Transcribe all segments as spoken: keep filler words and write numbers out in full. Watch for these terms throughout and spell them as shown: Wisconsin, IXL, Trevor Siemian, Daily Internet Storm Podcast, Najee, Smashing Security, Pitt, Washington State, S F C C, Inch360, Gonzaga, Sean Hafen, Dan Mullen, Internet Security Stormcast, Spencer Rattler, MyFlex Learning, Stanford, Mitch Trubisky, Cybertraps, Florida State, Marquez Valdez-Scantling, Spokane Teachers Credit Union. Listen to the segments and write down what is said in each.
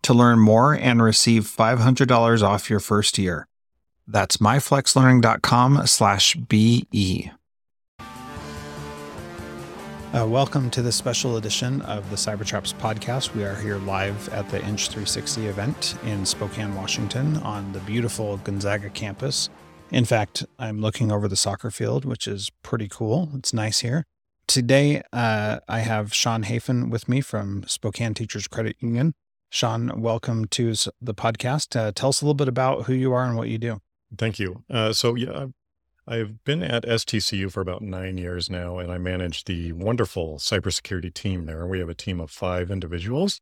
to learn more and receive five hundred dollars off your first year. That's myflexlearning.com slash BE. Uh, welcome to this special edition of the Cybertraps podcast. We are here live at the Inch three sixty event in Spokane, Washington on the beautiful Gonzaga campus. In fact, I'm looking over the soccer field, which is pretty cool. It's nice here. Today, uh, I have Sean Hafen with me from Spokane Teachers Credit Union. Sean, welcome to the podcast. Uh, tell us a little bit about who you are and what you do. Thank you. Uh, so yeah, I've been at S T C U for about nine years now, and I manage the wonderful cybersecurity team there. We have a team of five individuals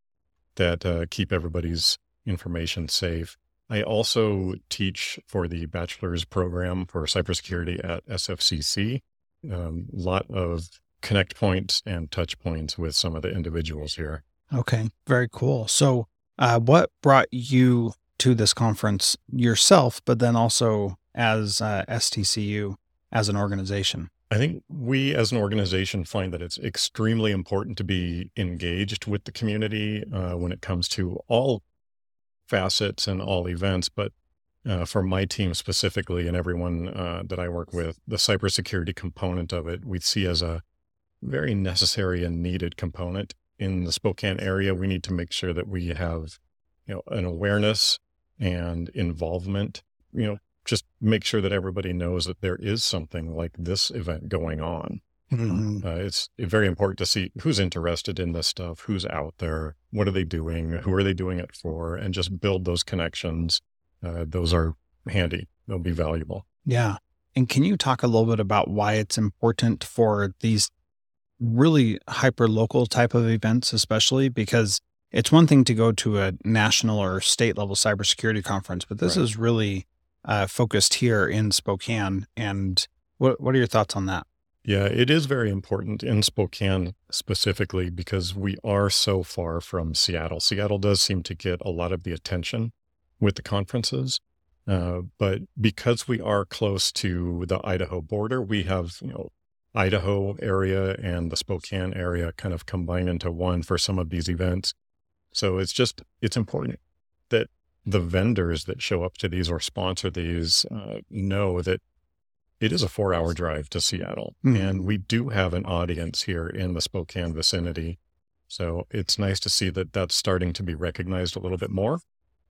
that uh, keep everybody's information safe. I also teach for the bachelor's program for cybersecurity at S F C C. A um, lot of connect points and touch points with some of the individuals here. Okay, very cool. So uh, what brought you to this conference yourself, but then also as uh, S T C U as an organization? I think we as an organization find that it's extremely important to be engaged with the community uh, when it comes to all facets and all events. But uh, for my team specifically and everyone uh, that I work with, the cybersecurity component of it, we see as a very necessary and needed component. In the Spokane area, we need to make sure that we have, you know, an awareness and involvement, you know, just make sure that everybody knows that there is something like this event going on. Mm-hmm. Uh, it's very important to see who's interested in this stuff, who's out there, what are they doing, who are they doing it for, and just build those connections. Uh, those are handy. They'll be valuable. Yeah. And can you talk a little bit about why it's important for these really hyper-local type of events, especially because it's one thing to go to a national or state-level cybersecurity conference, but this right. is really uh, focused here in Spokane. And what what are your thoughts on that? Yeah, it is very important in Spokane specifically because we are so far from Seattle. Seattle does seem to get a lot of the attention with the conferences. Uh, but because we are close to the Idaho border, we have, you know, Idaho area and the Spokane area kind of combine into one for some of these events. So it's just, it's important that the vendors that show up to these or sponsor these uh, know that it is a four hour drive to Seattle. Mm-hmm. And we do have an audience here in the Spokane vicinity. So it's nice to see that that's starting to be recognized a little bit more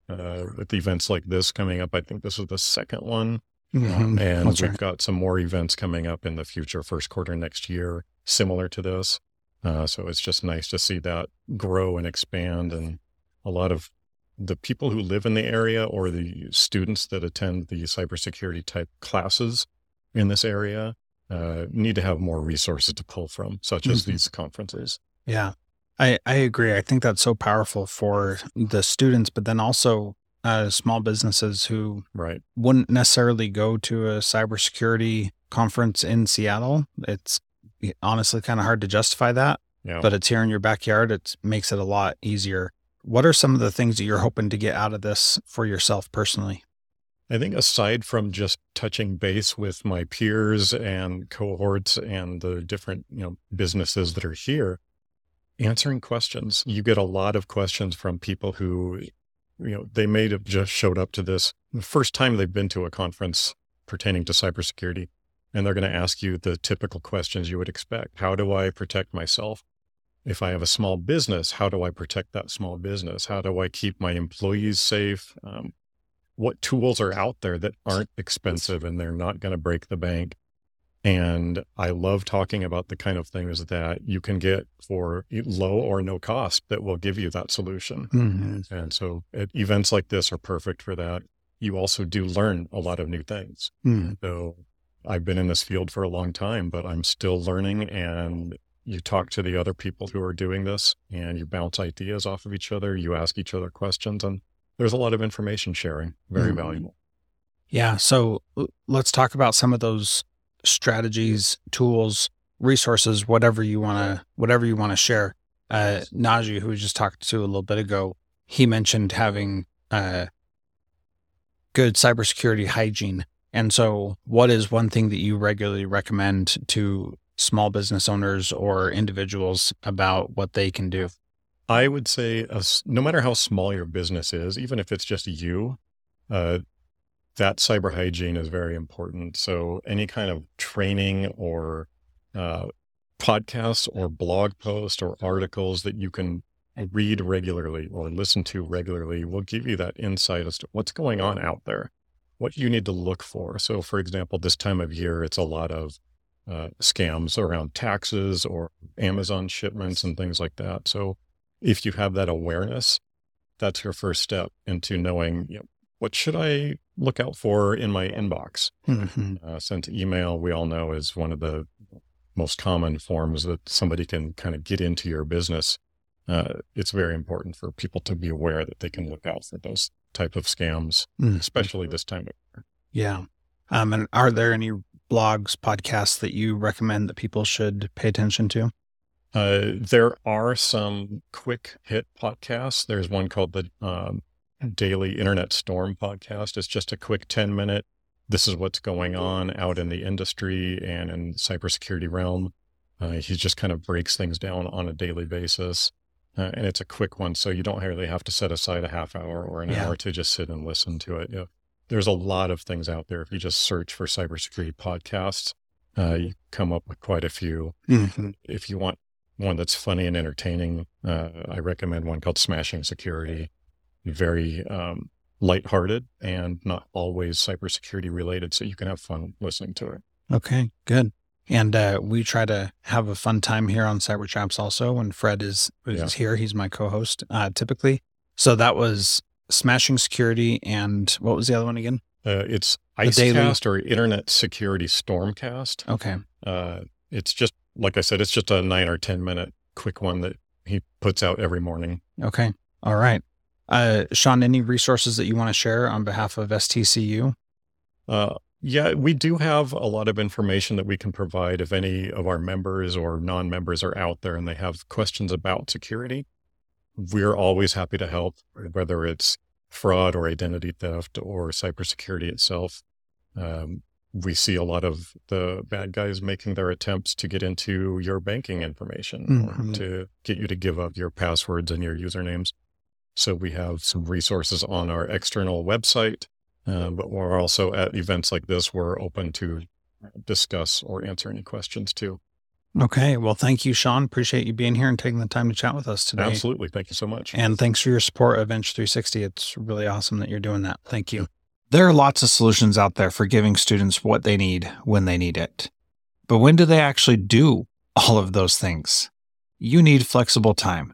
uh, with events like this coming up. I think this is the second one. Mm-hmm. And That's we've right. got some more events coming up in the future, first quarter next year, similar to this. Uh, so it's just nice to see that grow and expand. And a lot of the people who live in the area or the students that attend the cybersecurity type classes in this area uh, need to have more resources to pull from, such mm-hmm. as these conferences. Yeah, I, I agree. I think that's so powerful for the students, but then also Uh, small businesses who right. wouldn't necessarily go to a cybersecurity conference in Seattle. It's honestly kind of hard to justify that, yeah. but it's here in your backyard. It makes it a lot easier. What are some of the things that you're hoping to get out of this for yourself personally? I think aside from just touching base with my peers and cohorts and the different, you know, businesses that are here, answering questions. You get a lot of questions from people who, you know, they may have just showed up to this the first time they've been to a conference pertaining to cybersecurity, and they're going to ask you the typical questions you would expect. How do I protect myself? If I have a small business, how do I protect that small business? How do I keep my employees safe? Um, What tools are out there that aren't expensive and they're not going to break the bank? And I love talking about the kind of things that you can get for low or no cost that will give you that solution. Mm-hmm. And so at events like this are perfect for that. You also do learn a lot of new things. Mm-hmm. So I've been in this field for a long time, but I'm still learning, and you talk to the other people who are doing this and you bounce ideas off of each other. You ask each other questions, and there's a lot of information sharing, very mm-hmm. valuable. Yeah. So let's talk about some of those strategies, tools, resources, whatever you want to, whatever you want to share. Uh, Najee, who we just talked to a little bit ago, he mentioned having uh, good cybersecurity hygiene. And so what is one thing that you regularly recommend to small business owners or individuals about what they can do? I would say uh, no matter how small your business is, even if it's just you, uh, that cyber hygiene is very important. So any kind of training or uh, podcasts or blog posts or articles that you can read regularly or listen to regularly will give you that insight as to what's going on out there, what you need to look for. So for example, this time of year, it's a lot of uh, scams around taxes or Amazon shipments and things like that. So if you have that awareness, that's your first step into knowing, you know, what should I look out for in my inbox? Mm-hmm. Uh, since email, we all know, is one of the most common forms that somebody can kind of get into your business. Uh, it's very important for people to be aware that they can look out for those type of scams, mm-hmm. especially this time of year. Yeah. Um, and are there any blogs, podcasts that you recommend that people should pay attention to? Uh, there are some quick hit podcasts. There's one called the um, Daily Internet Storm Podcast. It's just a quick ten minute. This is what's going on out in the industry and in the cybersecurity realm. Uh, he just kind of breaks things down on a daily basis. Uh, and it's a quick one. So you don't really have to set aside a half hour or an yeah. hour to just sit and listen to it. You know, there's a lot of things out there. If you just search for cybersecurity podcasts, uh, you come up with quite a few. Mm-hmm. If you want one that's funny and entertaining, Uh, I recommend one called Smashing Security. Very um, lighthearted and not always cybersecurity related, so you can have fun listening to it. Okay, good. And uh, we try to have a fun time here on Cybertraps also. When Fred is, is yeah. here, he's my co-host uh, typically. So that was Smashing Security, and what was the other one again? Uh, it's IceCast or Internet Security Stormcast. Okay. Uh, it's just Like I said, it's just a nine or ten minute quick one that he puts out every morning. Okay. All right. Uh, Sean, any resources that you want to share on behalf of S T C U? Uh, yeah, we do have a lot of information that we can provide if any of our members or non-members are out there and they have questions about security. We're always happy to help, whether it's fraud or identity theft or cybersecurity itself. Um, We see a lot of the bad guys making their attempts to get into your banking information mm-hmm. or to get you to give up your passwords and your usernames. So we have some resources on our external website, uh, but we're also at events like this, we're open to discuss or answer any questions too. Okay. Well, thank you, Sean. Appreciate you being here and taking the time to chat with us today. Absolutely. Thank you so much. And thanks for your support of Inch three sixty. It's really awesome that you're doing that. Thank you. There are lots of solutions out there for giving students what they need when they need it. But when do they actually do all of those things? You need flexible time.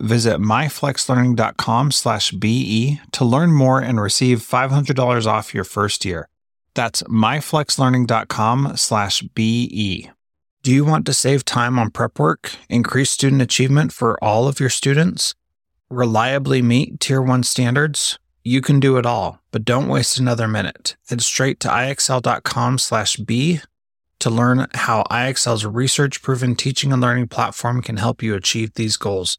Visit myflexlearning.com slash BE to learn more and receive five hundred dollars off your first year. That's my flex learning dot com slash B E. Do you want to save time on prep work, increase student achievement for all of your students, reliably meet Tier one standards? You can do it all, but don't waste another minute. Head straight to I X L dot com slash B to learn how I X L's research-proven teaching and learning platform can help you achieve these goals.